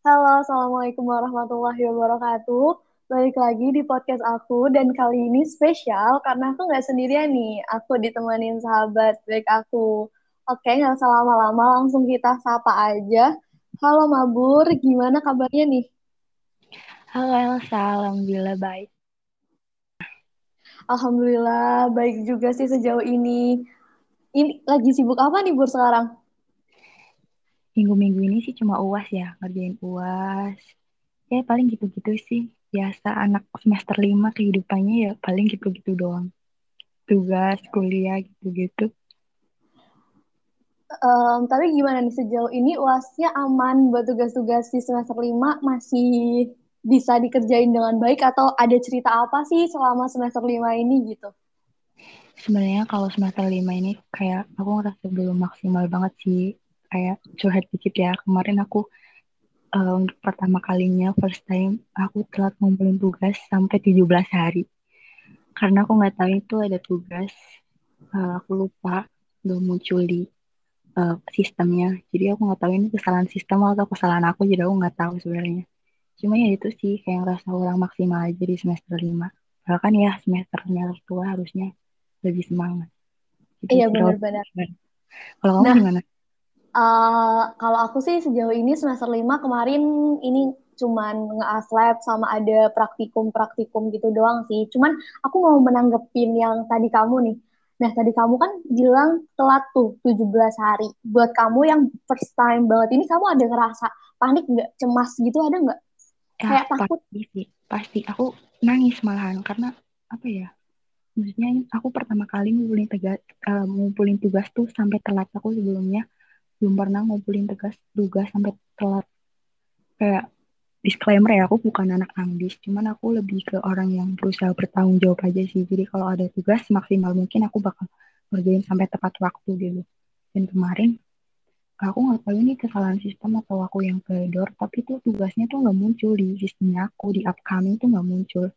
Halo, Assalamualaikum warahmatullahi wabarakatuh. Balik lagi di podcast aku, dan kali ini spesial karena aku nggak sendirian nih. Aku ditemenin sahabat baik aku. Oke, nggak usah lama-lama, langsung kita sapa aja. Halo Mabur, gimana kabarnya nih? Halo Elsa, alhamdulillah baik. Alhamdulillah, baik juga sih sejauh ini. Ini lagi sibuk apa nih Bur sekarang? Minggu-minggu ini sih cuma UAS ya, ngerjain UAS. Ya paling gitu-gitu sih. Biasa anak semester 5 kehidupannya ya paling gitu-gitu doang. Tugas, kuliah, gitu-gitu. Tapi gimana nih sejauh ini UASnya aman buat tugas-tugas di semester 5? Masih bisa dikerjain dengan baik atau ada cerita apa sih selama semester 5 ini gitu? Sebenarnya kalau semester 5 ini kayak aku ngerasa belum maksimal banget sih. Kayak curhat dikit ya, kemarin aku untuk pertama kalinya, first time, aku telat ngumpulin tugas sampai 17 hari. Karena aku nggak tahu itu ada tugas, aku lupa belum muncul di sistemnya. Jadi aku nggak tahu ini kesalahan sistem atau kesalahan aku, jadi aku nggak tahu sebenarnya. Cuma ya itu sih, kayak ngerasa kurang maksimal aja di semester 5. Bahkan ya semester tua harusnya lebih semangat. Iya benar-benar. Kalau kamu gimana? Kalau aku sih sejauh ini semester 5 kemarin ini cuman nge-as lab sama ada praktikum gitu doang sih. Cuman aku mau menanggepin yang tadi kamu nih. Nah tadi kamu kan bilang telat tuh 17 hari. Buat kamu yang first time banget ini, kamu ada ngerasa panik nggak? Cemas gitu ada nggak? Kayak takut? Pasti. Aku nangis malahan karena apa ya? Maksudnya aku pertama kali ngumpulin tugas tuh sampai telat. Aku sebelumnya belum pernah ngumpulin tugas sampai telat. Kayak disclaimer ya, aku bukan anak ambis, cuman aku lebih ke orang yang berusaha bertanggung jawab aja sih. Jadi kalau ada tugas maksimal mungkin aku bakal ngerjain sampai tepat waktu gitu. Dan kemarin aku nggak tahu ini kesalahan sistem atau aku yang kedor, tapi tuh tugasnya tuh nggak muncul di sistemnya aku, di upcoming tuh nggak muncul.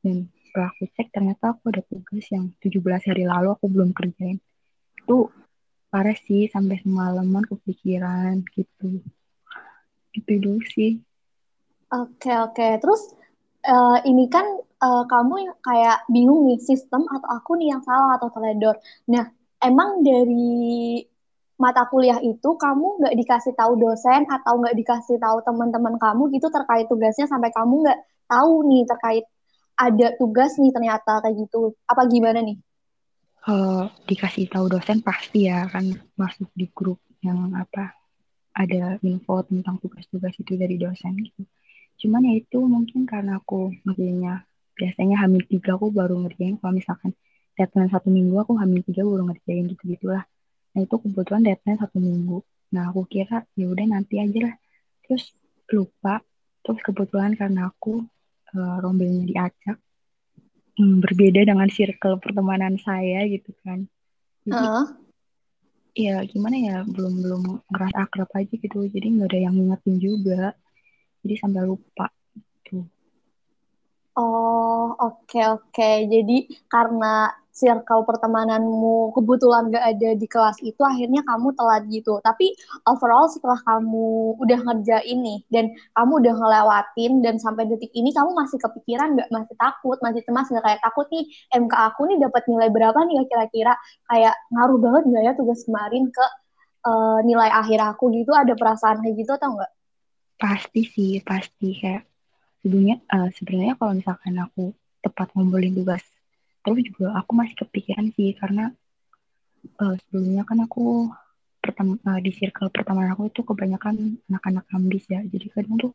Dan setelah aku cek ternyata aku ada tugas yang 17 hari lalu aku belum kerjain. Itu parah sih, sampai semalaman kepikiran gitu. Gitu dulu sih. Oke. Terus ini kan kamu kayak bingung nih, sistem atau aku nih yang salah atau teledor. Nah, emang dari mata kuliah itu kamu nggak dikasih tahu dosen atau nggak dikasih tahu teman-teman kamu gitu terkait tugasnya sampai kamu nggak tahu nih terkait ada tugas nih ternyata kayak gitu. Apa gimana nih? Kalau dikasih tahu dosen pasti ya, kan masuk di grup yang ada info tentang tugas-tugas itu dari dosen gitu. Cuman ya itu mungkin karena aku ngerjainnya biasanya H-3 aku baru ngerjain. Kalau misalkan deadline 1 minggu aku H-3 baru ngerjain gitu-gitulah. Nah itu kebetulan deadline 1 minggu. Nah aku kira yaudah nanti aja lah. Terus lupa. Terus kebetulan karena aku rombelnya diacak, berbeda dengan circle pertemanan saya gitu kan. Jadi ya gimana ya, belum ngerasa akrab aja gitu. Jadi nggak ada yang ngingetin juga. Jadi sampai lupa gitu. Oh oke. Jadi karena circle pertemananmu kebetulan nggak ada di kelas itu, akhirnya kamu telat gitu. Tapi overall setelah kamu udah ngerjain nih dan kamu udah ngelewatin dan sampai detik ini kamu masih kepikiran nggak, masih takut, masih cemas nggak? Kayak takut nih MK aku nih dapat nilai berapa nih kira-kira, kayak ngaruh banget nggak ya tugas kemarin ke nilai akhir aku gitu? Ada perasaan kayak gitu atau nggak? Pasti kayak sebenarnya kalau misalkan aku tepat ngumpulin tugas. Terus juga aku masih kepikiran sih karena sebelumnya kan aku di circle pertemanan aku itu kebanyakan anak-anak ambis ya. Jadi kadang tuh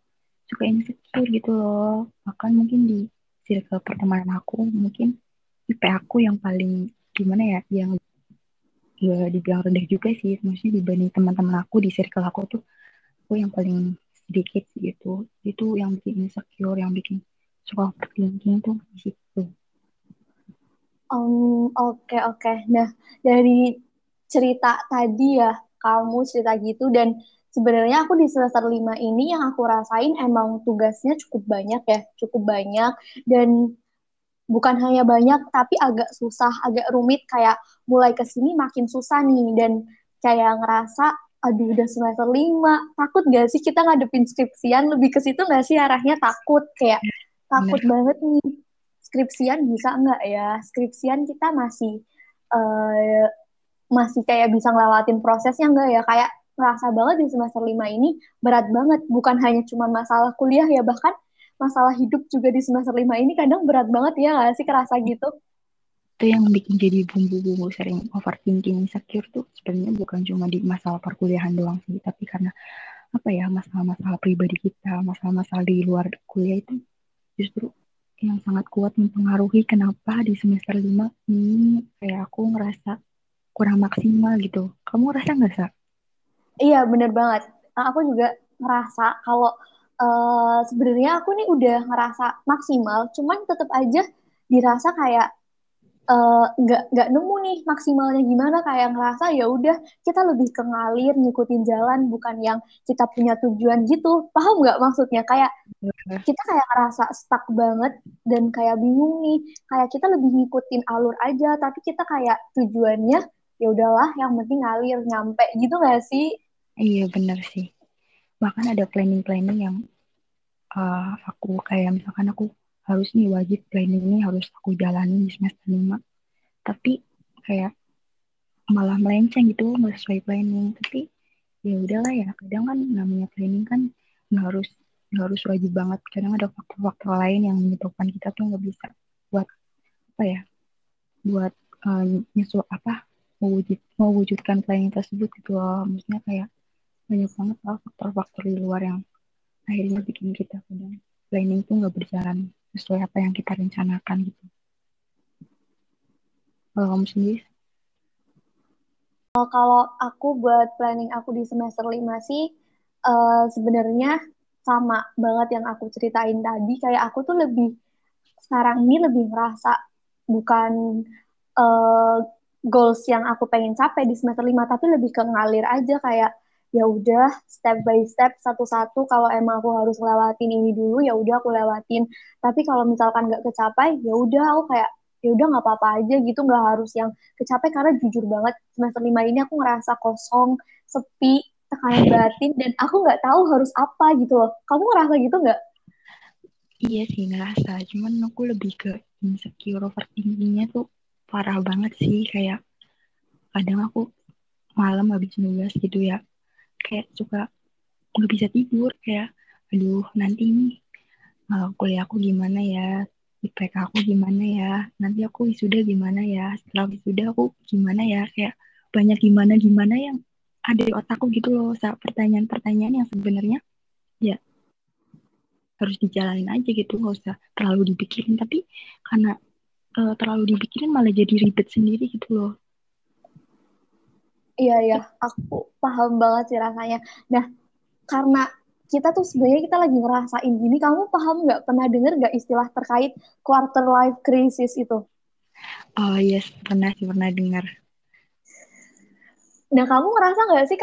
suka insecure gitu loh. Bahkan mungkin di circle pertemanan aku mungkin IP aku yang paling gimana ya, yang ya dibilang rendah juga sih. Maksudnya dibanding teman-teman aku di circle aku tuh aku yang paling sedikit gitu. Itu yang bikin insecure, yang bikin suka overthinking tuh di situ. Oke. Nah, dari cerita tadi ya, kamu cerita gitu, dan sebenarnya aku di semester 5 ini yang aku rasain emang tugasnya cukup banyak, dan bukan hanya banyak, tapi agak susah, agak rumit, kayak mulai kesini makin susah nih, dan kayak ngerasa aduh udah semester 5, takut gak sih kita ngadepin skripsian? Lebih ke situ gak sih arahnya, takut, kayak takut banget nih skripsian bisa gak ya, skripsian kita masih kayak bisa ngelewatin prosesnya gak ya, kayak merasa banget di semester 5 ini berat banget, bukan hanya cuma masalah kuliah ya, bahkan masalah hidup juga di semester 5 ini kadang berat banget ya gak sih, kerasa gitu. Itu yang bikin jadi bumbu-bumbu sering overthinking, insecure tuh sebenarnya bukan cuma di masalah perkuliahan doang sih, tapi karena apa ya, masalah-masalah pribadi kita, masalah-masalah di luar kuliah itu justru yang sangat kuat mempengaruhi kenapa di semester 5 ini kayak aku ngerasa kurang maksimal gitu. Kamu ngerasa nggak, Sa? Iya, bener banget. Aku juga ngerasa kalau sebenarnya aku nih udah ngerasa maksimal, cuman tetap aja dirasa kayak nggak nemu nih maksimalnya gimana, kayak ngerasa ya udah kita lebih ke ngalir, ngikutin jalan, bukan yang kita punya tujuan gitu, paham nggak maksudnya, kayak kita kayak ngerasa stuck banget dan kayak bingung nih, kayak kita lebih ngikutin alur aja tapi kita kayak tujuannya ya udahlah yang penting ngalir nyampe gitu nggak sih? Iya benar sih, bahkan ada planning yang aku kayak misalkan aku harus nih wajib planning ini harus aku jalani di semester 5. Tapi kayak malah melenceng gitu, nggak sesuai planning. Tapi ya udahlah ya, kadang kan namanya planning kan nggak harus wajib banget. Kadang ada faktor-faktor lain yang menyebabkan kita tuh nggak bisa buat apa ya, buat mewujudkan planning tersebut gitu loh. Maksudnya kayak banyak banget lah faktor-faktor di luar yang akhirnya bikin kita kadang planning tuh nggak berjalan sesuai apa yang kita rencanakan gitu. Kalau kamu sendiri? Kalau aku buat planning aku di semester 5 sih sebenarnya sama banget yang aku ceritain tadi. Kayak aku tuh lebih sekarang ini lebih ngerasa bukan goals yang aku pengen capai di semester 5, tapi lebih ke ngalir aja, kayak ya udah step by step satu-satu, kalau emang aku harus lewatin ini dulu ya udah aku lewatin, tapi kalau misalkan nggak kecapai ya udah aku kayak ya udah nggak apa-apa aja gitu, nggak harus yang kecapai, karena jujur banget semester 5 ini aku ngerasa kosong, sepi, tekanan batin, dan aku nggak tahu harus apa gitu loh. Kamu ngerasa gitu nggak? Iya sih ngerasa, cuman aku lebih ke insecure, overthinkingnya tuh parah banget sih, kayak kadang aku malam habis nugas gitu ya, kayak suka nggak bisa tidur, kayak aduh nanti nih kuliah aku gimana ya, IPK aku gimana ya, nanti aku wisuda gimana ya, setelah wisuda aku gimana ya, kayak banyak gimana yang ada di otakku gitu loh, pertanyaan-pertanyaan yang sebenarnya ya harus dijalanin aja gitu, nggak usah terlalu dipikirin, tapi karena terlalu dipikirin malah jadi ribet sendiri gitu loh. Iya, aku paham banget sih rasanya. Nah, karena kita tuh sebenarnya kita lagi ngerasain gini, kamu paham nggak? Pernah dengar nggak istilah terkait quarter life crisis itu? Oh yes, pernah dengar. Nah, kamu ngerasa nggak sih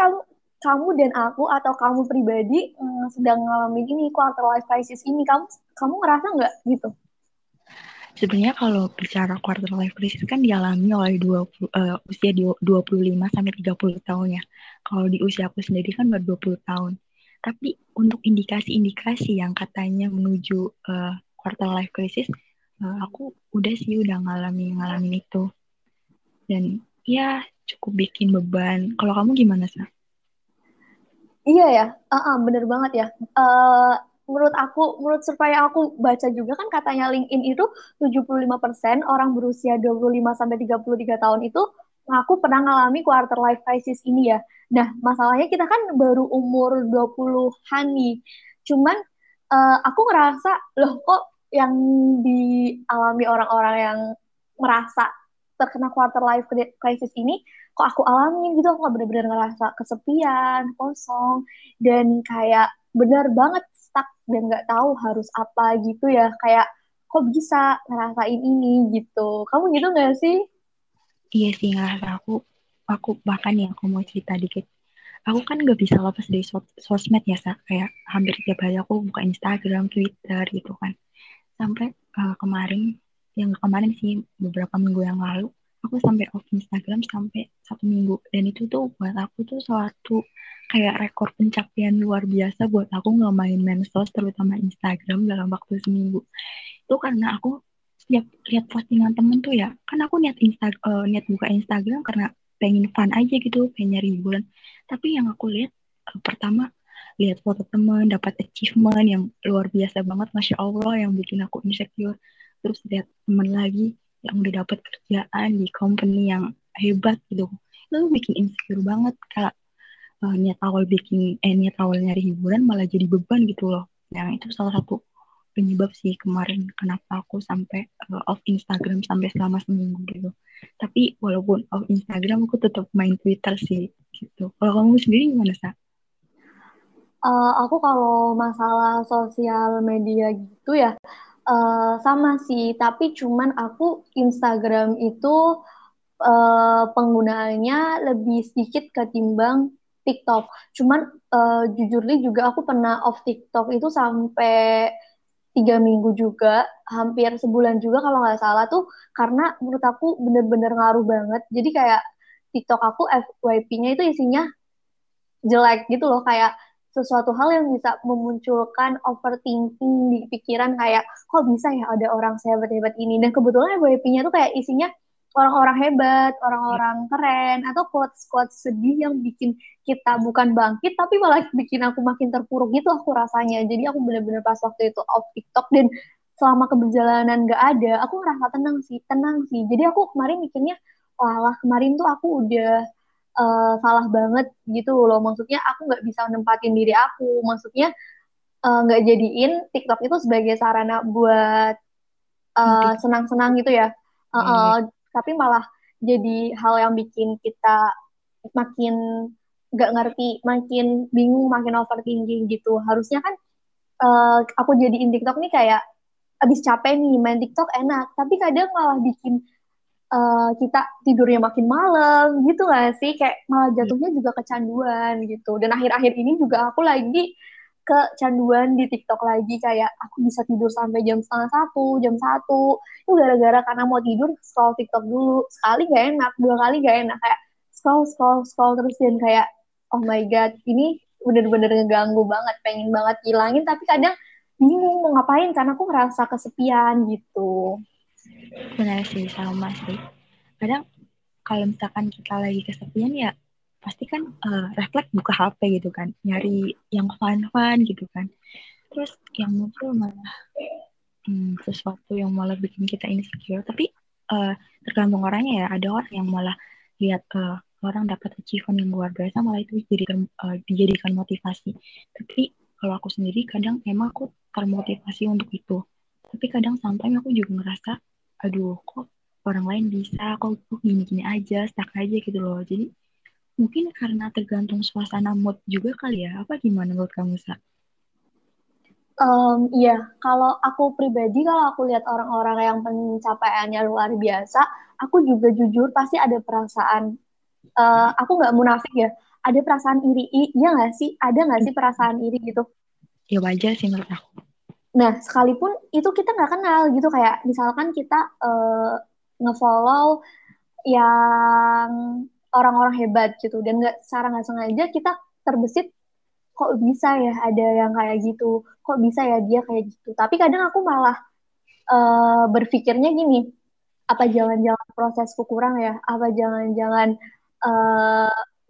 kamu dan aku atau kamu pribadi sedang ngalamin ini quarter life crisis ini? Kamu ngerasa nggak gitu? Sebenarnya kalau bicara quarter life crisis kan dialami oleh usia 25 sampai 30 tahun ya. Kalau di usia aku sendiri kan baru 20 tahun. Tapi untuk indikasi-indikasi yang katanya menuju quarter life crisis, aku udah ngalamin itu. Dan ya cukup bikin beban. Kalau kamu gimana, Sa? Iya ya, bener banget ya. Menurut survei yang aku baca juga kan katanya LinkedIn itu 75% orang berusia 25-33 tahun itu aku pernah ngalami quarter life crisis ini ya. Nah, masalahnya kita kan baru umur 20-an nih. Cuman aku ngerasa loh kok yang dialami orang-orang yang merasa terkena quarter life crisis ini kok aku alamin gitu, aku bener-bener ngerasa kesepian, kosong, dan kayak bener banget dan nggak tahu harus apa gitu ya, kayak kok bisa ngerasain ini gitu. Kamu gitu nggak sih? Iya sih ngerasa, aku bahkan ya aku mau cerita dikit. Aku kan nggak bisa lepas dari sosmed ya, Sa. Kayak hampir tiap hari aku buka Instagram, Twitter gitu kan. Sampai kemarin sih beberapa minggu yang lalu aku sampai off Instagram sampai 1 minggu, dan itu tuh buat aku tuh suatu kayak rekor pencapaian luar biasa buat aku nggak main medsos terutama Instagram dalam waktu 1 minggu. Itu karena aku setiap lihat postingan temen tuh ya, kan aku niat buka Instagram karena pengen fun aja gitu, pengen nyari hiburan. Tapi yang aku lihat pertama lihat foto temen dapat achievement yang luar biasa banget, masya Allah, yang bikin aku insecure. Terus lihat temen lagi yang udah dapat kerjaan di company yang hebat gitu, itu bikin insecure banget. Kalau niat awal nyari hiburan malah jadi beban gitu loh. Yang itu salah satu penyebab sih kemarin kenapa aku sampai off Instagram sampai selama 1 minggu gitu. Tapi walaupun off Instagram aku tetap main Twitter sih gitu. Kalau kamu sendiri gimana, Sa? Aku kalau masalah sosial media gitu ya, sama sih, tapi cuman aku Instagram itu penggunaannya lebih sedikit ketimbang TikTok. Cuman jujurnya juga aku pernah off TikTok itu sampai 3 minggu juga, hampir sebulan juga kalau nggak salah tuh, karena menurut aku bener-bener ngaruh banget. Jadi kayak TikTok aku FYP-nya itu isinya jelek gitu loh, kayak sesuatu hal yang bisa memunculkan overthinking di pikiran, kayak kok bisa ya ada orang sehebat-hebat ini. Dan kebetulan FYP-nya tuh kayak isinya orang-orang hebat, orang-orang keren, atau quotes-quotes sedih yang bikin kita bukan bangkit, tapi malah bikin aku makin terpuruk gitu aku rasanya. Jadi aku bener-bener pas waktu itu off TikTok, dan selama keberjalanan gak ada, aku ngerasa tenang sih. Jadi aku kemarin mikirnya, walah kemarin tuh aku udah salah banget gitu loh, maksudnya aku nggak bisa menempatin diri aku, maksudnya nggak jadiin TikTok itu sebagai sarana buat senang-senang gitu ya, tapi malah jadi hal yang bikin kita makin nggak ngerti, makin bingung, makin overthinking gitu. Harusnya kan aku jadiin TikTok nih kayak abis capek nih main TikTok enak, tapi kadang malah bikin kita tidurnya makin malam gitu gak sih, kayak malah jatuhnya juga kecanduan gitu. Dan akhir-akhir ini juga aku lagi kecanduan di TikTok lagi, kayak aku bisa tidur sampai jam 1:30, jam 1, itu gara-gara karena mau tidur scroll TikTok dulu, sekali gak enak, 2 kali gak enak, kayak scroll terus, dan kayak oh my god, ini bener-bener ngeganggu banget, pengen banget hilangin tapi kadang bingung mau ngapain karena aku ngerasa kesepian gitu. Benar sih, sama sih. Kadang kalau misalkan kita lagi kesepian ya pasti kan refleks buka HP gitu kan, nyari yang fun-fun gitu kan. Terus yang muncul malah sesuatu yang malah bikin kita insecure. Tapi tergantung orangnya ya, ada orang yang malah lihat orang dapat achievement yang luar biasa malah itu dijadikan motivasi. Tapi kalau aku sendiri kadang emang aku termotivasi untuk itu, tapi kadang sometimes aku juga ngerasa aduh kok orang lain bisa, kok gini-gini aja, stuck aja gitu loh. Jadi mungkin karena tergantung suasana mood juga kali ya, apa gimana menurut kamu, Sa? Iya, kalau aku pribadi, kalau aku lihat orang-orang yang pencapaiannya luar biasa, aku juga jujur pasti ada perasaan, aku nggak munafik ya, ada perasaan iri, iya nggak sih? Ada nggak sih perasaan iri gitu? Ya wajar sih menurut aku. Nah, sekalipun itu kita nggak kenal gitu, kayak misalkan kita ngefollow yang orang-orang hebat gitu, dan secara nggak sengaja kita terbesit, kok bisa ya ada yang kayak gitu, kok bisa ya dia kayak gitu. Tapi kadang aku malah berpikirnya gini, apa jangan-jangan prosesku kurang ya, apa jangan-jangan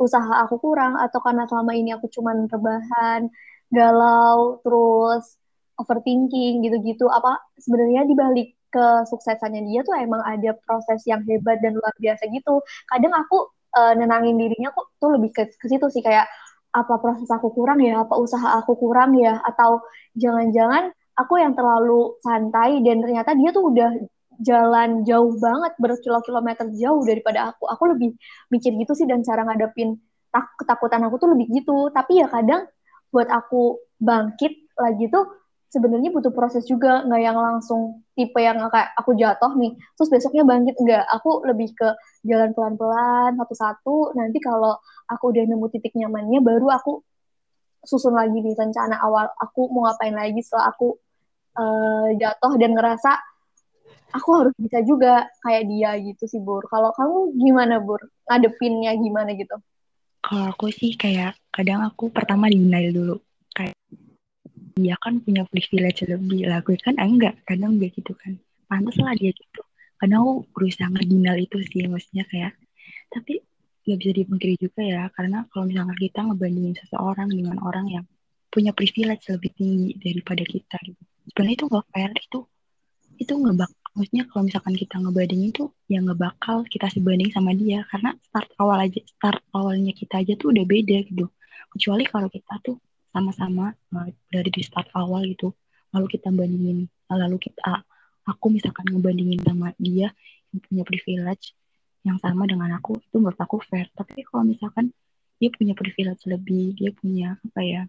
usaha aku kurang, atau karena selama ini aku cuman rebahan, galau, terus overthinking gitu-gitu. Apa sebenarnya dibalik kesuksesannya dia tuh emang ada proses yang hebat dan luar biasa gitu. Kadang aku nenangin dirinya kok tuh lebih ke situ sih, kayak apa proses aku kurang ya, apa usaha aku kurang ya, atau jangan-jangan aku yang terlalu santai dan ternyata dia tuh udah jalan jauh banget, berkilometer jauh daripada aku. Aku lebih mikir gitu sih, dan cara ngadepin ketakutan aku tuh lebih gitu. Tapi ya kadang buat aku bangkit lagi tuh sebenarnya butuh proses juga, nggak yang langsung tipe yang kayak aku jatuh nih, terus besoknya bangkit, nggak. Aku lebih ke jalan pelan-pelan, satu-satu, nanti kalau aku udah nemu titik nyamannya, baru aku susun lagi di rencana awal, aku mau ngapain lagi setelah aku jatuh dan ngerasa aku harus bisa juga kayak dia gitu sih, Bur. Kalau kamu gimana, Bur? Ngadepinnya gimana gitu? Kalau aku sih kayak kadang aku pertama denial dulu. Kayak dia kan punya privilege lebih lah. Gue kan enggak, kadang dia gitu kan. Pantes lah dia gitu. Karena aku berusaha ngedenial itu sih, maksudnya kayak. Tapi gak bisa dipungkiri juga ya. Karena kalau misalnya kita ngebandingin seseorang dengan orang yang punya privilege lebih tinggi daripada kita gitu. Sebenarnya itu gak fair, itu ngebak. Maksudnya kalau misalkan kita ngebandingin tuh ya nggak bakal kita sebanding sama dia, karena start awalnya kita aja tuh udah beda gitu. Kecuali kalau kita tuh sama-sama dari di start awal gitu, lalu aku misalkan ngebandingin sama dia yang punya privilege yang sama dengan aku, itu menurut aku fair. Tapi kalau misalkan dia punya privilege lebih, dia punya apa ya,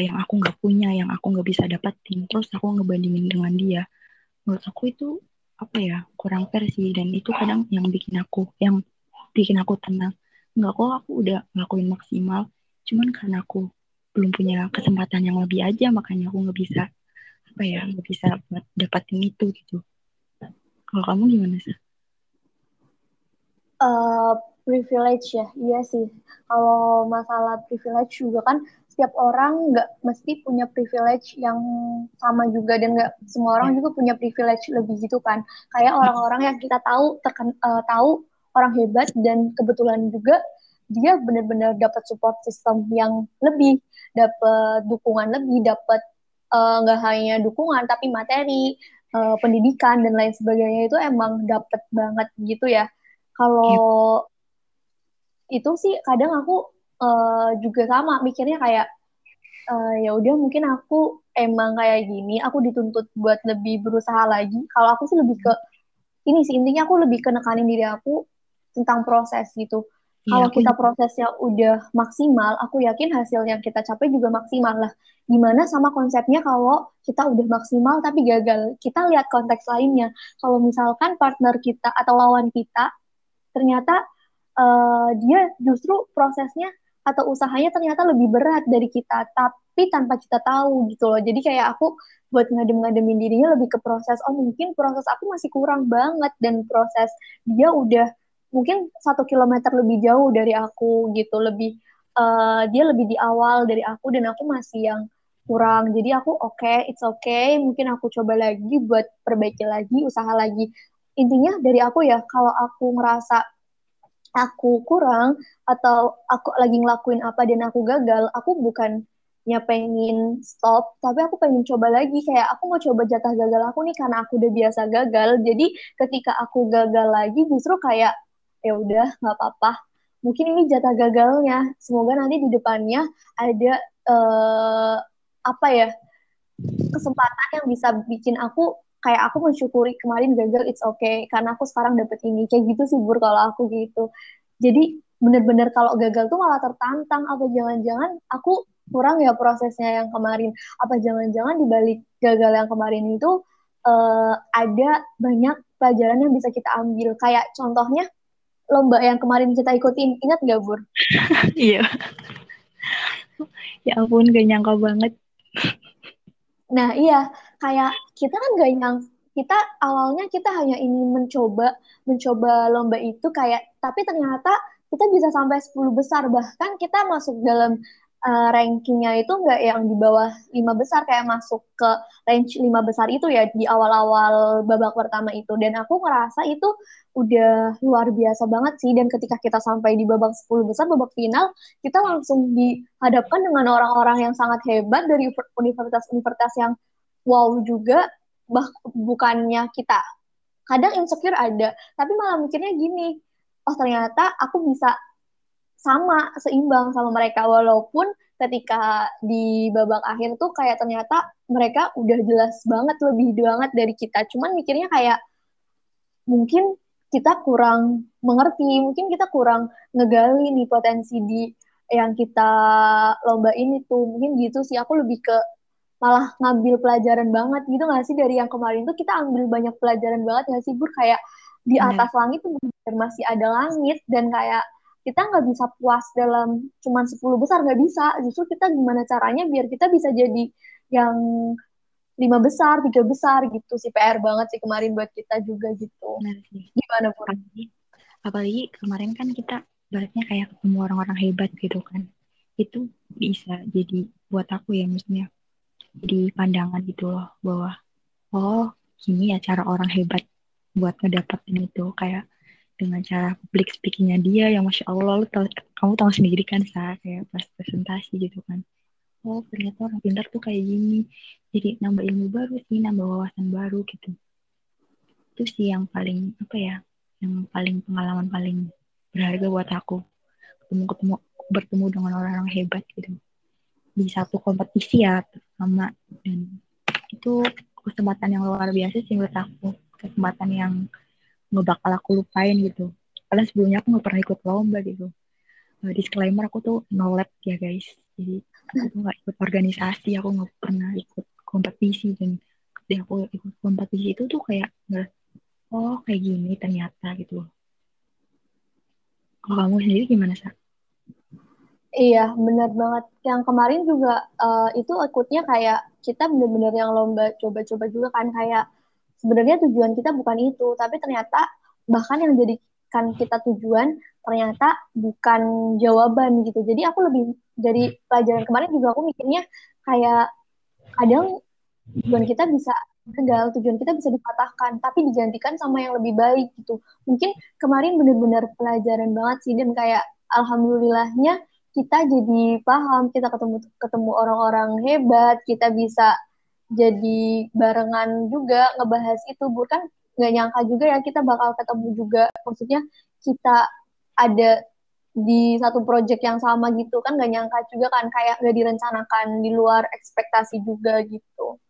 yang aku nggak punya, yang aku nggak bisa dapetin, terus aku ngebandingin dengan dia, menurut aku itu apa ya, kurang fair sih. Dan itu kadang yang bikin aku tenang, enggak kok aku udah ngelakuin maksimal, cuman karena aku belum punya kesempatan yang lebih aja, makanya aku nggak bisa buat dapatin itu gitu. Kalau kamu gimana sih? Privilege ya, iya sih. Kalau masalah privilege juga kan setiap orang nggak mesti punya privilege yang sama juga, dan nggak semua orang juga punya privilege lebih gitu kan. Kayak orang-orang yang kita tahu orang hebat, dan kebetulan juga dia benar-benar dapat support system yang lebih, dapat dukungan lebih, dapat nggak hanya dukungan tapi materi, pendidikan dan lain sebagainya, itu emang dapat banget gitu ya. Kalau itu sih kadang aku juga sama mikirnya kayak ya udah mungkin aku emang kayak gini, aku dituntut buat lebih berusaha lagi. Kalau aku sih lebih ke ini sih, intinya aku lebih ke nekanin diri aku tentang proses gitu. Ya, kalau kita prosesnya udah maksimal, aku yakin hasil yang kita capai juga maksimal lah. Gimana sama konsepnya kalau kita udah maksimal tapi gagal, kita lihat konteks lainnya. Kalau misalkan partner kita atau lawan kita ternyata dia justru prosesnya atau usahanya ternyata lebih berat dari kita, tapi tanpa kita tahu gitu loh. Jadi kayak aku buat ngadem-ngademin dirinya lebih ke proses. Oh mungkin proses aku masih kurang banget, dan proses dia udah mungkin 1 kilometer lebih jauh dari aku gitu, dia lebih di awal dari aku, dan aku masih yang kurang. Jadi aku okay, it's okay, mungkin aku coba lagi buat perbaiki lagi, usaha lagi. Intinya dari aku ya, kalau aku ngerasa aku kurang atau aku lagi ngelakuin apa dan aku gagal, aku bukannya pengen stop, tapi aku pengen coba lagi. Kayak aku mau coba jatah gagal aku nih, karena aku udah biasa gagal. Jadi ketika aku gagal lagi justru kayak ya udah nggak apa-apa, mungkin ini jatah gagalnya, semoga nanti di depannya ada kesempatan yang bisa bikin aku kayak aku mensyukuri kemarin gagal, it's okay, karena aku sekarang dapet ini. Kayak gitu sih, Bur, kalau aku gitu. Jadi bener-bener kalau gagal tuh malah tertantang, apa jangan-jangan aku kurang ya prosesnya yang kemarin, apa jangan-jangan dibalik gagal yang kemarin itu ada banyak pelajaran yang bisa kita ambil. Kayak contohnya lomba yang kemarin kita ikutin, ingat gak, Bur? Iya. Ya ampun, gak nyangka banget. Nah iya, kayak kita kan gak nyangka, kita awalnya kita hanya ingin mencoba lomba itu kayak, tapi ternyata kita bisa sampai 10 besar, bahkan kita masuk dalam rankingnya itu gak yang di bawah 5 besar, kayak masuk ke range 5 besar itu ya di awal-awal babak pertama itu. Dan aku ngerasa itu udah luar biasa banget sih. Dan ketika kita sampai di babak 10 besar, babak final, kita langsung dihadapkan dengan orang-orang yang sangat hebat dari universitas-universitas yang wow juga. Bukannya kita kadang insecure ada, tapi malah mikirnya gini, oh ternyata aku bisa sama, seimbang sama mereka, walaupun ketika di babak akhir tuh kayak ternyata mereka udah jelas banget, lebih banget dari kita, cuman mikirnya kayak mungkin kita kurang mengerti, mungkin kita kurang ngegali nih potensi di yang kita lombain itu, mungkin gitu sih. Aku lebih ke malah ngambil pelajaran banget gitu gak sih, dari yang kemarin tuh kita ambil banyak pelajaran banget gak sih, Bur? Kayak di atas langit tuh masih ada langit, dan kayak kita nggak bisa puas dalam cuman 10 besar, nggak bisa. Justru kita gimana caranya biar kita bisa jadi yang lima besar, tiga besar gitu sih. PR banget sih kemarin buat kita juga gitu. Benar sih. Gimana Pur? Apalagi kemarin kan kita baratnya kayak ketemu orang-orang hebat gitu kan. Itu bisa jadi buat aku ya maksudnya. Jadi pandangan gitu loh bahwa oh gini ya cara orang hebat buat ngedapetin itu. Kayak dengan cara public speaking-nya dia yang Masya Allah, kamu tahu sendiri kan Sa, kayak pas presentasi gitu kan. Oh ternyata orang pintar tuh kayak gini. Jadi nambah ilmu baru sih, nambah wawasan baru gitu. Itu sih yang paling apa ya, yang paling pengalaman paling berharga buat aku. Bertemu dengan orang-orang hebat gitu. Di satu kompetisi ya terutama. Dan itu kesempatan yang luar biasa sih menurut aku. Kesempatan yang gak bakal aku lupain gitu. Karena sebelumnya aku gak pernah ikut lomba gitu. Disclaimer aku tuh no lab ya guys. Jadi aku gak ikut organisasi, aku gak pernah ikut kompetisi. Dan ketika aku ikut kompetisi itu tuh kayak, oh kayak gini ternyata gitu. Kalau kamu sendiri gimana, Sa? Iya, benar banget. Yang kemarin juga itu ikutnya kayak kita benar-benar yang lomba coba-coba juga kan. Kayak sebenarnya tujuan kita bukan itu. Tapi ternyata bahkan yang jadikan kita tujuan ternyata bukan jawaban gitu. Jadi aku lebih dari pelajaran kemarin juga aku mikirnya kayak kadang tujuan kita bisa gagal, tujuan kita bisa dipatahkan tapi digantikan sama yang lebih baik gitu. Mungkin kemarin benar-benar pelajaran banget sih dan kayak alhamdulillahnya kita jadi paham, kita ketemu orang-orang hebat, kita bisa jadi barengan juga ngebahas itu. Bukan nggak nyangka juga ya kita bakal ketemu juga, maksudnya kita ada di satu project yang sama gitu kan, gak nyangka juga kan, kayak gak direncanakan, di luar ekspektasi juga gitu.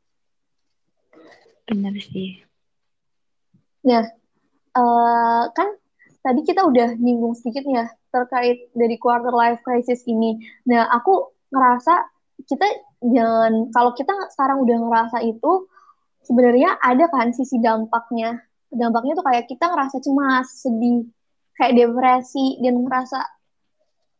Benar sih. Nah, kan tadi kita udah nyinggung sedikit ya terkait dari quarter life crisis ini. Nah, aku ngerasa kita jangan, kalau kita sekarang udah ngerasa itu, sebenarnya ada kan sisi dampaknya. Dampaknya tuh kayak kita ngerasa cemas, sedih, kayak depresi, dan ngerasa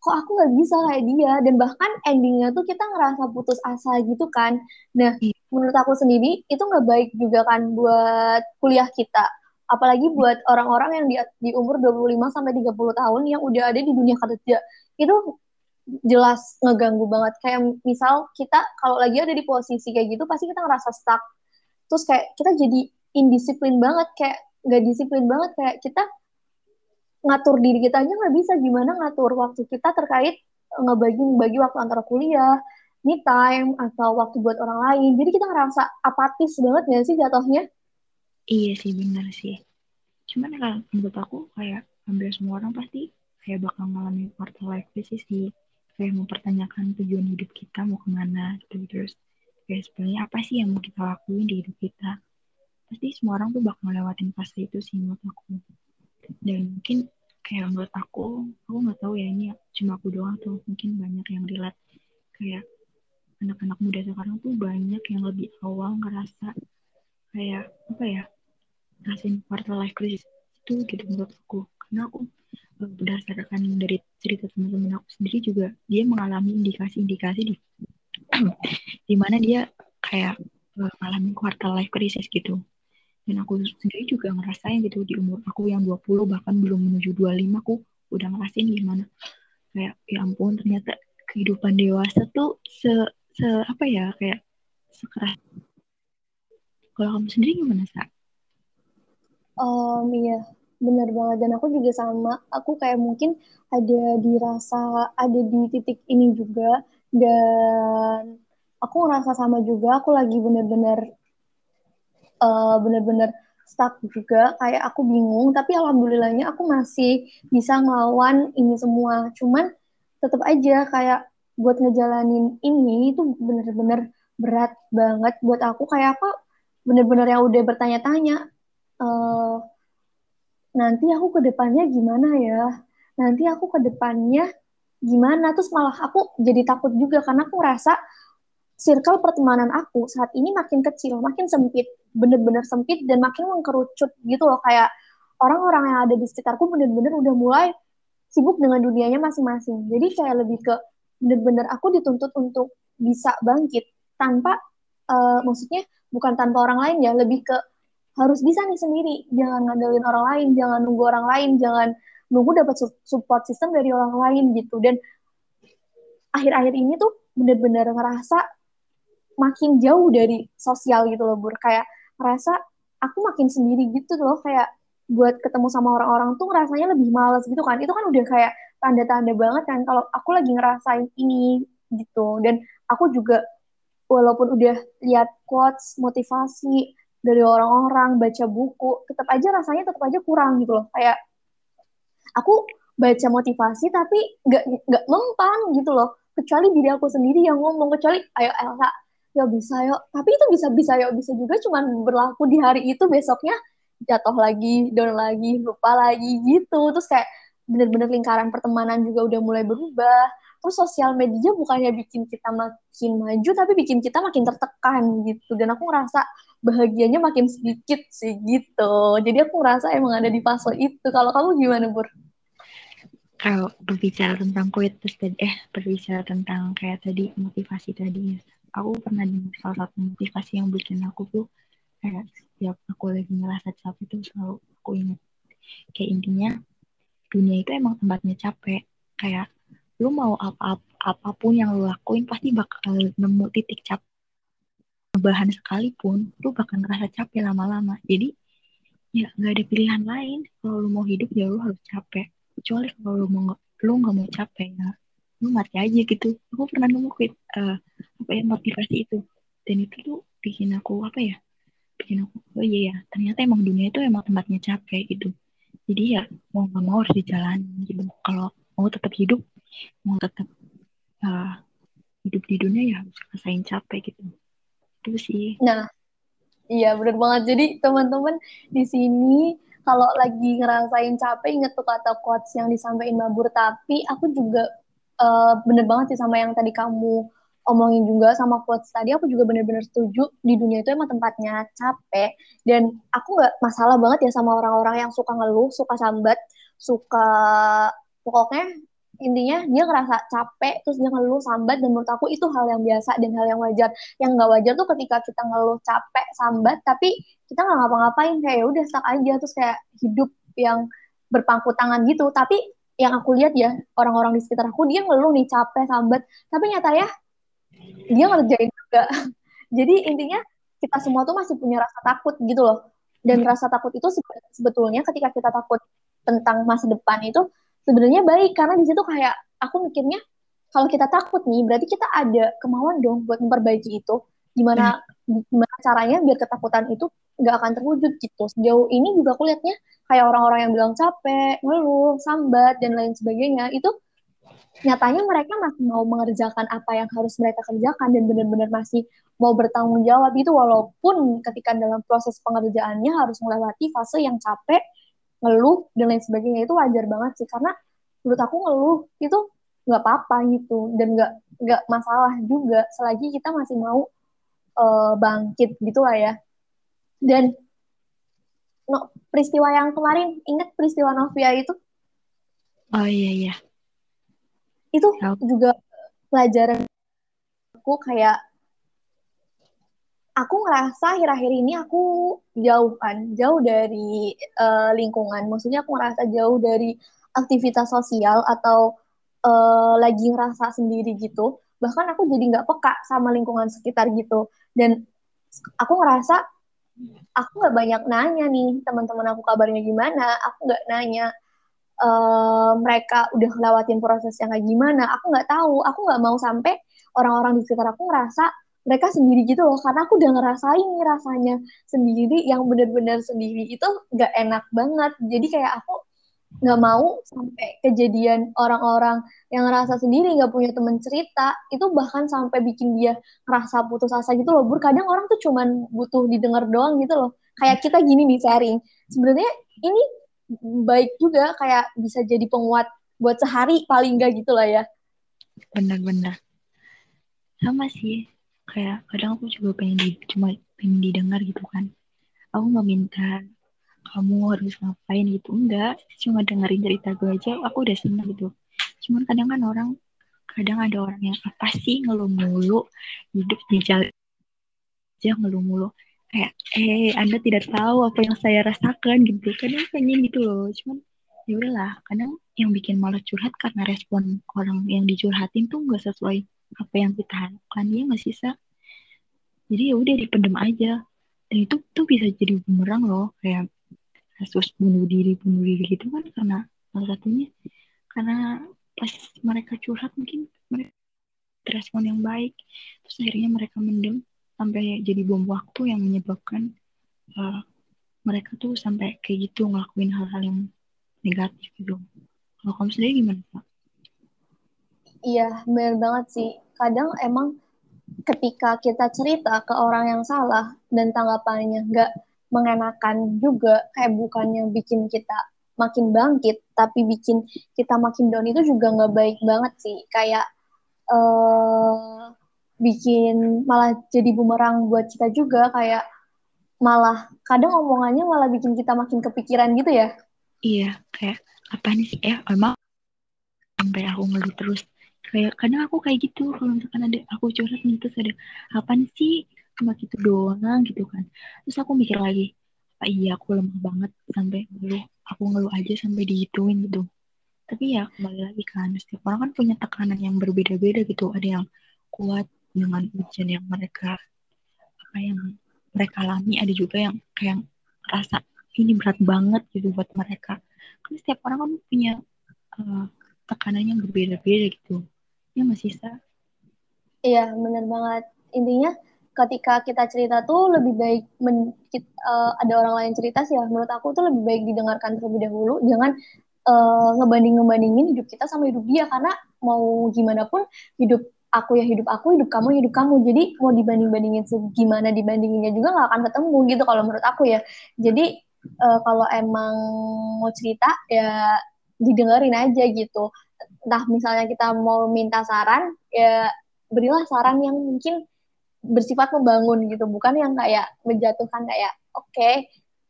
kok aku gak bisa kayak dia, dan bahkan endingnya tuh kita ngerasa putus asa gitu kan. Nah, menurut aku sendiri itu gak baik juga kan buat kuliah kita, apalagi buat orang-orang yang di umur 25-30 tahun yang udah ada di dunia kerja. Itu jelas ngeganggu banget. Kayak misal kita kalau lagi ada di posisi kayak gitu pasti kita ngerasa stuck, terus kayak kita jadi indisiplin banget, kayak gak disiplin banget, kayak kita ngatur diri kita aja nggak bisa, gimana ngatur waktu kita terkait ngebagi waktu antara kuliah, me time, atau waktu buat orang lain. Jadi kita ngerasa apatis banget nggak sih jatuhnya? Iya sih, benar sih. Cuman kalau menurut aku kayak hampir semua orang pasti kayak bakal ngalamin quarter life crisis sih. Kayak mempertanyakan tujuan hidup kita mau kemana gitu. Terus kayak sebenarnya apa sih yang mau kita lakuin di hidup kita. Pasti semua orang tuh bakal ngelewatin fase itu sih menurut aku. Dan mungkin kayak menurut aku nggak tahu ya, ini cuma aku doang tuh, mungkin banyak yang relate. Kayak anak-anak muda sekarang tuh banyak yang lebih awal ngerasa kayak apa ya, ngerasain quarter life crisis itu gitu menurut aku. Karena aku berdasarkan dari cerita teman-teman aku sendiri juga, dia mengalami indikasi-indikasi di mana dia kayak mengalami quarter life crisis gitu. Dan aku sendiri juga ngerasain gitu di umur aku yang 20, bahkan belum menuju 25, aku udah ngerasain gimana. Kayak, ya ampun, ternyata kehidupan dewasa tuh apa ya, kayak sekeras. Kalau kamu sendiri gimana, Sa? Iya, benar banget. Dan aku juga sama, aku kayak mungkin ada di titik ini juga. Dan aku ngerasa sama juga, aku lagi benar-benar stuck juga, kayak aku bingung. Tapi alhamdulillahnya aku masih bisa ngelawan ini semua. Cuman tetap aja kayak buat ngejalanin ini itu bener-bener berat banget buat aku. Kayak apa bener-bener yang udah bertanya-tanya, nanti aku ke depannya gimana ya, nanti aku ke depannya gimana. Terus malah aku jadi takut juga karena aku ngerasa circle pertemanan aku saat ini makin kecil, makin sempit, bener-bener sempit, dan makin mengkerucut gitu loh. Kayak orang-orang yang ada di sekitarku bener-bener udah mulai sibuk dengan dunianya masing-masing. Jadi kayak lebih ke bener-bener aku dituntut untuk bisa bangkit tanpa maksudnya bukan tanpa orang lain ya, lebih ke harus bisa nih sendiri, jangan ngandelin orang lain, jangan nunggu orang lain, jangan nunggu dapat support system dari orang lain gitu. Dan akhir-akhir ini tuh bener-bener ngerasa makin jauh dari sosial gitu loh, Bur. Kayak ngerasa aku makin sendiri gitu loh, kayak buat ketemu sama orang-orang tuh rasanya lebih males gitu kan. Itu kan udah kayak tanda-tanda banget kan kalau aku lagi ngerasain ini gitu. Dan aku juga walaupun udah lihat quotes, motivasi dari orang-orang, baca buku, tetap aja rasanya tetap aja kurang gitu loh. Kayak aku baca motivasi tapi nggak mempan gitu loh, kecuali diri aku sendiri yang ngomong, kecuali ayo Elsa, ya bisa yo, tapi itu bisa juga cuman berlaku di hari itu, besoknya jatuh lagi, down lagi, lupa lagi gitu. Terus kayak bener-bener lingkaran pertemanan juga udah mulai berubah. Terus sosial media bukannya bikin kita makin maju, tapi bikin kita makin tertekan gitu. Dan aku ngerasa bahagianya makin sedikit sih gitu. Jadi aku ngerasa emang ada di fase itu. Kalau kamu gimana, Bur? Kalau berbicara tentang kayak tadi motivasi tadi, aku pernah dengar salah satu motivasi yang bikin aku tuh kayak setiap aku lagi ngerasa capek itu selalu aku ingat. Kayak intinya dunia itu emang tempatnya capek. Kayak lu mau apapun yang lu lakuin pasti bakal nemu titik capek. Bahan sekalipun lu bakal ngerasa capek lama-lama. Jadi ya nggak ada pilihan lain. Kalau lu mau hidup ya lu harus capek. Kecuali kalau lu nggak mau capek ya lu mati aja gitu. Aku pernah nemu motivasi itu, dan itu tuh bikin aku oh iya ya, ternyata emang dunia itu emang tempatnya capek gitu. Jadi ya mau nggak mau harus dijalani gitu. Kalau mau tetap hidup, mau tetap hidup di dunia ya harus rasain capek gitu. Itu sih. Nah, iya benar banget. Jadi teman-teman di sini kalau lagi ngerasain capek inget tuh kata quotes yang disampaikan Mabur. Tapi aku juga bener banget sih sama yang tadi kamu omongin juga sama quotes tadi. Aku juga benar-benar setuju, di dunia itu emang tempatnya capek. Dan aku nggak masalah banget ya sama orang-orang yang suka ngeluh, suka sambat, suka pokoknya intinya dia ngerasa capek terus dia ngeluh sambat. Dan menurut aku itu hal yang biasa dan hal yang wajar. Yang nggak wajar tuh ketika kita ngeluh capek sambat tapi kita nggak ngapa-ngapain, kayak udah stuck aja terus kayak hidup yang berpangku tangan gitu. Tapi yang aku lihat ya orang-orang di sekitar aku dia ngeluh nih capek sambat tapi nyatanya dia ngerjain juga. Jadi intinya kita semua tuh masih punya rasa takut gitu loh. Dan rasa takut itu sebetulnya ketika kita takut tentang masa depan itu sebenarnya baik, karena di situ kayak aku mikirnya kalau kita takut nih berarti kita ada kemauan dong buat memperbaiki itu. Gimana caranya biar ketakutan itu nggak akan terwujud gitu. Sejauh ini juga aku lihatnya kayak orang-orang yang bilang capek, ngeluh, sambat dan lain sebagainya itu nyatanya mereka masih mau mengerjakan apa yang harus mereka kerjakan dan benar-benar masih mau bertanggung jawab itu, walaupun ketika dalam proses pengerjaannya harus melewati fase yang capek, ngeluh dan lain sebagainya. Itu wajar banget sih, karena menurut aku ngeluh itu nggak apa-apa gitu dan nggak masalah juga selagi kita masih mau bangkit gitulah ya. Dan peristiwa yang kemarin, ingat peristiwa Novia itu? Oh iya. Itu juga pelajaran aku, kayak aku ngerasa akhir-akhir ini aku jauh dari lingkungan. Maksudnya aku ngerasa jauh dari aktivitas sosial atau lagi ngerasa sendiri gitu. Bahkan aku jadi nggak peka sama lingkungan sekitar gitu. Dan aku ngerasa aku nggak banyak nanya nih teman-teman aku kabarnya gimana. Aku nggak nanya mereka udah ngelewatin proses yang kayak gimana. Aku nggak tahu, aku nggak mau sampai orang-orang di sekitar aku ngerasa mereka sendiri gitu loh, karena aku udah ngerasain rasanya sendiri yang benar-benar sendiri itu nggak enak banget. Jadi kayak aku nggak mau sampai kejadian orang-orang yang ngerasa sendiri nggak punya teman cerita itu bahkan sampai bikin dia ngerasa putus asa gitu loh, Bur. Kadang orang tuh cuman butuh didengar doang gitu loh, kayak kita gini nih sharing, sebenarnya ini baik juga, kayak bisa jadi penguat buat sehari paling gak gitu lah ya. Benar-benar sama sih, kayak kadang aku juga pengen didengar gitu kan. Aku gak minta kamu harus ngapain gitu, enggak, cuma dengerin cerita gue aja aku udah seneng gitu. Cuman kadang ada orang yang apa sih ngeluh-ngeluh hidup di jalan aja ngeluh mulu. Kayak, Anda tidak tahu apa yang saya rasakan gitu. Kadang pengen gitu loh. Cuman ya udahlah, kadang yang bikin malah curhat karena respon orang yang dicurhatin tuh nggak sesuai apa yang kita harapkan, ya nggak sih, Sa? Jadi ya udah dipendem aja. Dan itu tuh bisa jadi bumerang loh, kayak kasus bunuh diri gitu kan, karena salah satunya karena pas mereka curhat mungkin mereka respon yang baik, terus akhirnya mereka mendem sampai jadi bom waktu yang menyebabkan mereka tuh sampai kayak gitu ngelakuin hal-hal yang negatif gitu. Kalau kamu sendiri gimana, Pak? Iya, benar banget sih. Kadang emang ketika kita cerita ke orang yang salah dan tanggapannya nggak mengenakan juga, kayak bukannya bikin kita makin bangkit, tapi bikin kita makin down, itu juga nggak baik banget sih. Kayak bikin malah jadi bumerang buat kita juga, kayak malah kadang omongannya malah bikin kita makin kepikiran gitu ya. Iya, kayak apa nih sih, emang sampai aku ngeluh terus. Kayak kadang aku kayak gitu kalau misalkan ada aku curhat nih, terus ada apa nih sih, cuma gitu doang gitu kan. Terus aku mikir lagi, iya aku lemah banget sampai ngeluh, aku ngeluh aja sampai digituin gitu. Tapi ya kembali lagi kan, setiap orang kan punya tekanan yang berbeda-beda gitu. Ada yang kuat dengan ujian yang mereka apa yang mereka alami, ada juga yang kayak rasa ini berat banget gitu buat mereka. Karena setiap orang kan punya tekanan yang berbeda-beda gitu. Ya masih Sa? Iya benar banget. Intinya ketika kita cerita tuh lebih baik ada orang lain cerita sih ya. Menurut aku tuh lebih baik didengarkan terlebih dahulu. Jangan ngebanding-ngebandingin hidup kita sama hidup dia, karena mau gimana pun hidup aku ya hidup aku, hidup kamu. Jadi mau dibanding-bandingin segimana dibandinginnya juga gak akan ketemu gitu kalau menurut aku ya. Jadi kalau emang mau cerita ya didengerin aja gitu. Entah misalnya kita mau minta saran, ya berilah saran yang mungkin bersifat membangun gitu. Bukan yang kayak menjatuhkan, kayak oke,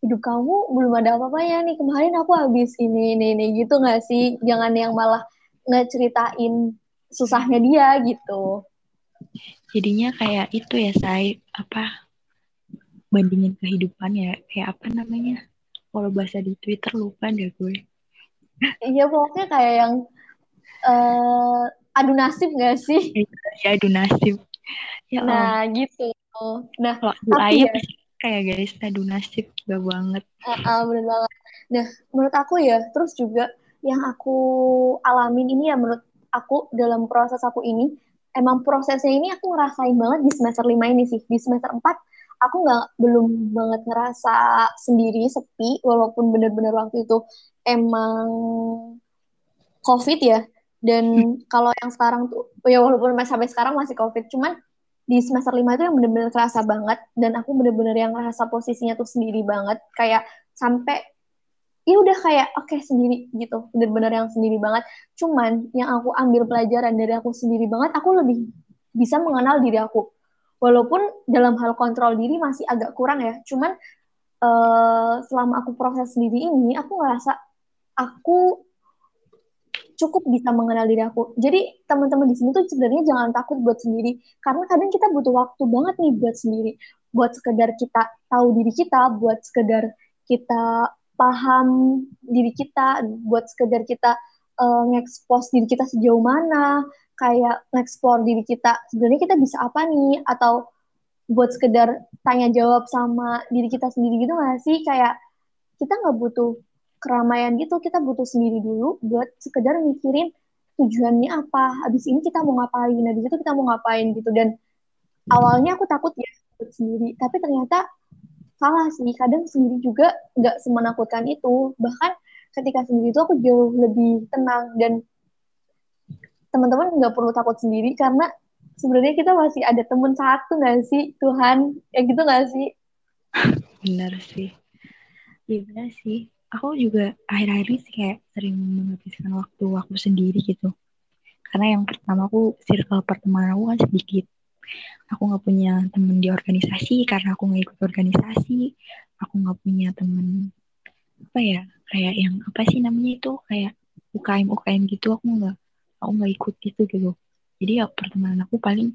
hidup kamu belum ada apa-apanya nih, kemarin aku habis ini gitu gak sih? Jangan yang malah ngeceritain susahnya dia gitu. Jadinya kayak itu ya, saya bandingin kehidupan ya, kayak kalau bahasa di Twitter lupa deh gue. Iya pokoknya kayak yang adu nasib gak sih? Iya adu nasib. Ya, nah gitu. Nah kalau aib ya, kayak guys adu nasib gak banget. Bener banget. Nah menurut aku ya, terus juga yang aku alamin ini ya, menurut aku dalam proses aku ini, emang prosesnya ini aku ngerasain banget di semester 5 ini sih. Di semester 4 aku belum banget ngerasa sendiri, sepi, walaupun bener-bener waktu itu emang COVID ya. Dan kalau yang sekarang tuh, ya walaupun sampai sekarang masih COVID, cuman di semester 5 itu yang bener-bener kerasa banget. Dan aku bener-bener yang ngerasa posisinya tuh sendiri banget, kayak sampai ya udah kayak oke, sendiri gitu, benar-benar yang sendiri banget. Cuman yang aku ambil pelajaran dari aku sendiri banget, aku lebih bisa mengenal diri aku. Walaupun dalam hal kontrol diri masih agak kurang ya, cuman selama aku proses sendiri ini, aku ngerasa aku cukup bisa mengenal diri aku. Jadi teman-teman di sini tuh sebenarnya jangan takut buat sendiri, karena kadang kita butuh waktu banget nih buat sendiri, buat sekedar kita tahu diri kita, buat sekedar kita paham diri kita, buat sekedar kita nge-expose diri kita sejauh mana, kayak nge-explore diri kita, sebenarnya kita bisa apa nih, atau buat sekedar tanya-jawab sama diri kita sendiri gitu gak sih, kayak kita gak butuh keramaian gitu, kita butuh sendiri dulu buat sekedar mikirin tujuannya apa, habis ini kita mau ngapain, habis itu kita mau ngapain gitu. Dan awalnya aku takut ya buat sendiri, tapi ternyata salah sih, kadang sendiri juga gak semenakutkan itu. Bahkan ketika sendiri itu aku jauh lebih tenang, dan teman-teman gak perlu takut sendiri, karena sebenarnya kita masih ada teman satu gak sih, Tuhan, ya gitu gak sih? Benar sih, iya benar sih. Aku juga akhir-akhir ini sih kayak sering menghabiskan waktu aku sendiri gitu, karena yang pertama aku circle pertemanan aku kan sedikit. Aku gak punya temen di organisasi karena aku gak ikut organisasi. Aku gak punya temen kayak yang kayak UKM gitu. Aku gak ikut gitu. Jadi ya pertemanan aku paling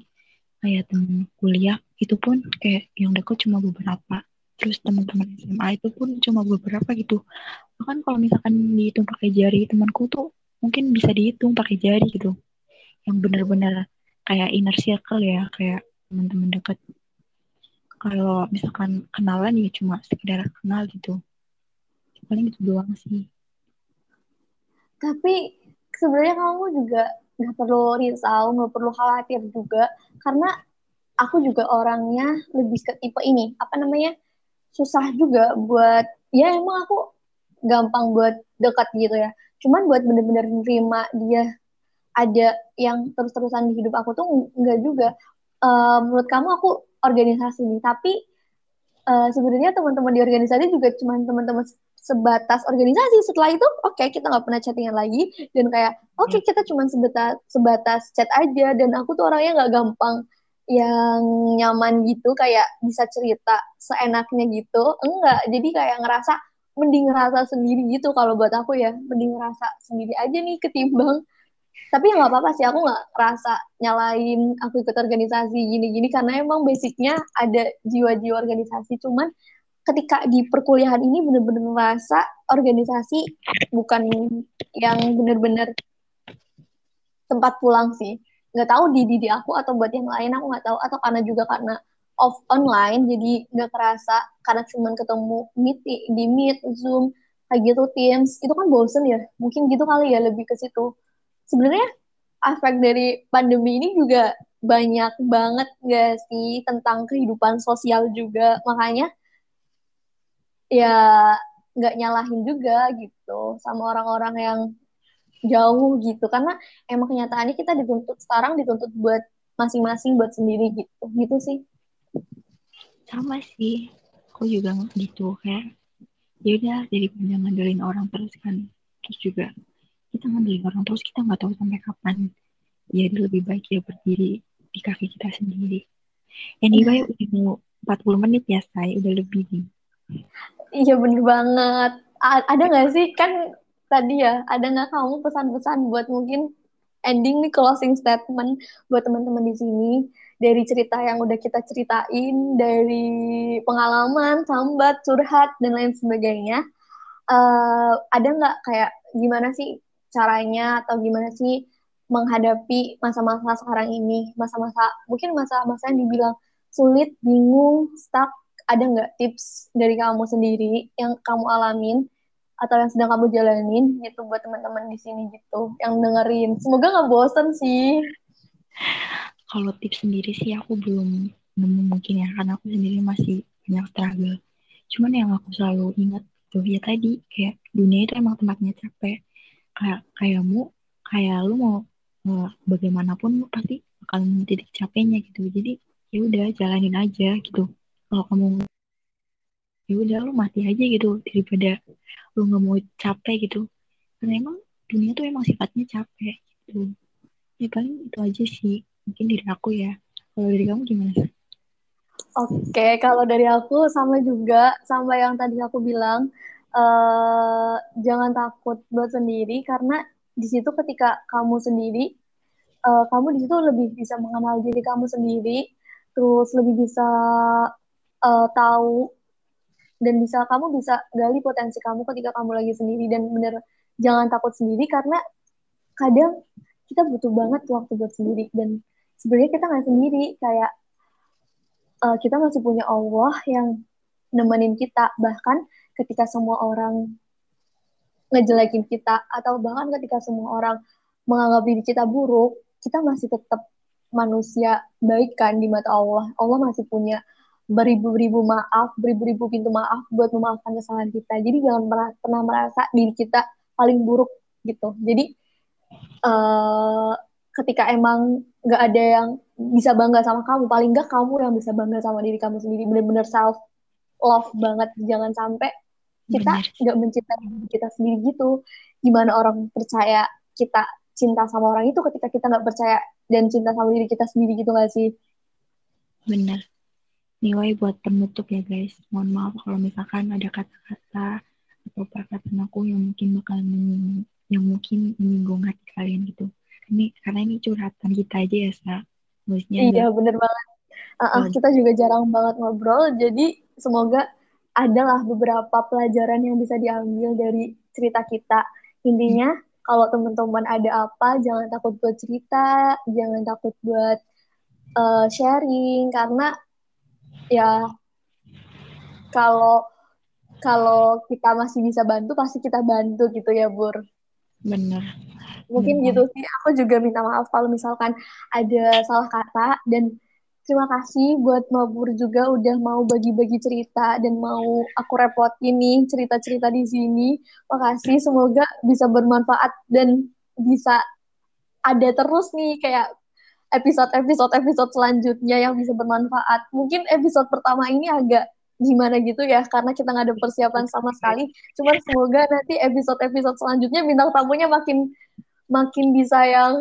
kayak temen kuliah itu pun kayak yang deket cuma beberapa, terus teman-teman SMA itu pun cuma beberapa gitu. Bahkan kalau misalkan dihitung pakai jari, temanku tuh mungkin bisa dihitung pakai jari gitu, yang benar-benar kayak inner circle ya, kayak teman-teman dekat. Kalau misalkan kenalan ya cuma sekedar kenal gitu, paling itu doang sih. Tapi sebenarnya kamu juga nggak perlu risau, nggak perlu khawatir juga, karena aku juga orangnya lebih ke tipe ini, susah juga buat, ya emang aku gampang buat dekat gitu ya, cuman buat bener-bener nerima dia ada yang terus-terusan di hidup aku tuh nggak juga. Menurut kamu aku organisasi nih, tapi sebenarnya teman-teman di organisasi juga cuma teman-teman sebatas organisasi. Setelah itu oke, kita nggak pernah chattingan lagi, dan kayak oke, kita cuma sebatas chat aja. Dan aku tuh orangnya nggak gampang yang nyaman gitu, kayak bisa cerita seenaknya gitu, enggak. Jadi kayak ngerasa mending ngerasa sendiri gitu, kalau buat aku ya mending ngerasa sendiri aja nih ketimbang. Tapi ya nggak apa-apa sih, aku nggak ngerasa nyalain aku ikut organisasi gini-gini, karena emang basicnya ada jiwa-jiwa organisasi. Cuman ketika di perkuliahan ini benar-benar merasa organisasi bukan yang benar-benar tempat pulang sih. Nggak tahu di diri aku atau buat yang lain, aku nggak tahu, atau karena juga karena off online jadi nggak kerasa, karena cuma ketemu meet, Zoom kayak gitu, Teams, itu kan bosen ya, mungkin gitu kali ya, lebih ke situ. Sebenarnya aspek dari pandemi ini juga banyak banget nggak sih tentang kehidupan sosial juga, makanya ya nggak nyalahin juga gitu sama orang-orang yang jauh gitu, karena emang kenyataannya kita dituntut buat masing-masing buat sendiri gitu sih. Sama sih, aku juga gitu kayak ya udah, daripada ngandelin orang terus kan, terus juga kita ngandelin orang terus kita nggak tahu sampai kapan, jadi lebih baik ya berdiri di kaki kita sendiri. Anyway, udah mau 40 menit ya, saya udah lebih nih. Iya bener banget. Ada gak sih kan tadi ya, ada gak kamu pesan-pesan buat mungkin ending nih, closing statement buat teman-teman di sini, dari cerita yang udah kita ceritain, dari pengalaman, sambat, curhat, dan lain sebagainya. Ada gak kayak gimana sih caranya, atau gimana sih menghadapi masa-masa sekarang ini, masa-masa yang dibilang sulit, bingung, stuck. Ada nggak tips dari kamu sendiri yang kamu alamin atau yang sedang kamu jalanin gitu buat teman-teman di sini gitu yang dengerin? Semoga nggak bosen sih. Kalau tips sendiri sih aku belum nemu mungkin ya, karena aku sendiri masih banyak struggle. Cuman yang aku selalu ingat tuh ya tadi, kayak dunia itu emang tempatnya capek. Kayak lu mau bagaimanapun lu pasti bakal nemu titik capeknya gitu. Jadi ya udah jalanin aja gitu. Kalau kamu ya udah lu mati aja gitu, daripada lu nggak mau capek gitu, karena emang dunia tuh emang sifatnya capek gitu. Ya paling itu aja sih mungkin dari aku ya. Kalau dari kamu gimana sih? Oke, kalau dari aku sama juga, sama yang tadi aku bilang, jangan takut buat sendiri, karena di situ ketika kamu sendiri, kamu di situ lebih bisa mengenal diri kamu sendiri, terus lebih bisa tahu dan kamu bisa gali potensi kamu ketika kamu lagi sendiri. Dan bener, jangan takut sendiri, karena kadang kita butuh banget waktu buat sendiri, dan sebenarnya kita nggak sendiri, kayak kita masih punya Allah yang nemenin kita, bahkan ketika semua orang ngejelekin kita, atau bahkan ketika semua orang menganggap diri kita buruk, kita masih tetap manusia baik kan di mata Allah. Allah masih punya beribu-ribu pintu maaf buat memaafkan kesalahan kita. Jadi jangan pernah merasa diri kita paling buruk gitu. Jadi ketika emang gak ada yang bisa bangga sama kamu, paling gak kamu yang bisa bangga sama diri kamu sendiri. Bener-bener self love banget. Jangan sampai kita gak mencintai diri kita sendiri gitu. Gimana orang percaya kita cinta sama orang itu ketika kita gak percaya dan cinta sama diri kita sendiri gitu gak sih? Bener. Anyway, buat penutup ya guys, mohon maaf kalau misalkan ada kata-kata atau perkataan aku yang mungkin bakal menyinggung hati kalian gitu. Karena ini curhatan kita aja ya, Sa. Maksudnya iya, bener banget. Kita juga jarang banget ngobrol, jadi semoga adalah beberapa pelajaran yang bisa diambil dari cerita kita. Intinya, kalau teman-teman ada apa, jangan takut buat cerita, jangan takut buat sharing, karena ya kalau kita masih bisa bantu, pasti kita bantu gitu ya, Bur. Benar. Mungkin gitu sih, aku juga minta maaf kalau misalkan ada salah kata, dan terima kasih buat Mabur juga udah mau bagi-bagi cerita dan mau aku repotin nih cerita-cerita di sini. Makasih, semoga bisa bermanfaat dan bisa ada terus nih kayak episode selanjutnya yang bisa bermanfaat. Mungkin episode pertama ini agak gimana gitu ya, karena kita nggak ada persiapan sama sekali. Cuman semoga nanti episode selanjutnya bintang tamunya makin bisa yang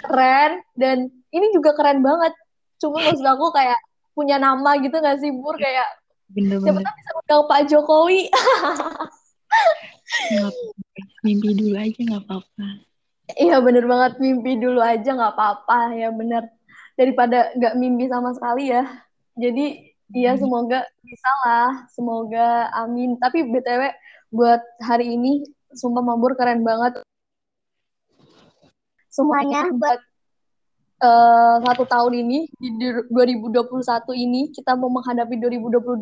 keren, dan ini juga keren banget. Cuma maksud aku kayak punya nama gitu gak sih, Bur? Kayak siapa tahu bisa undang Pak Jokowi. Mimpi dulu aja gak apa-apa. Iya bener banget, mimpi dulu aja gak apa-apa. Ya bener, daripada gak mimpi sama sekali ya. Jadi iya semoga bisa lah. Semoga amin. Tapi BTW buat hari ini sumpah Mabur keren banget. Semuanya buat 1 tahun ini, di 2021 ini, kita mau menghadapi 2022,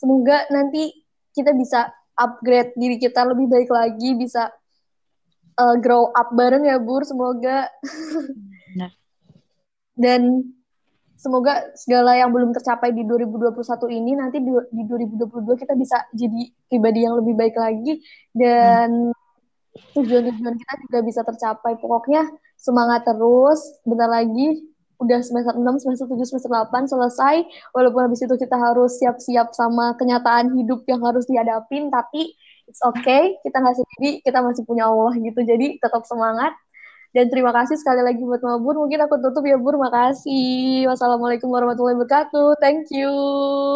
semoga nanti kita bisa upgrade diri kita lebih baik lagi, bisa grow up bareng ya, Bur, semoga. Nah. Dan semoga segala yang belum tercapai di 2021 ini, nanti di 2022 kita bisa jadi pribadi yang lebih baik lagi, dan tujuan-tujuan kita juga bisa tercapai. Pokoknya semangat terus, bentar lagi udah semester 6, semester 7, semester 8 selesai, walaupun habis itu kita harus siap-siap sama kenyataan hidup yang harus dihadapin, tapi it's okay, kita gak sendiri, kita masih punya Allah gitu, jadi tetap semangat, dan terima kasih sekali lagi buat Mabur, mungkin aku tutup ya Bur, makasih, wassalamualaikum warahmatullahi wabarakatuh, thank you.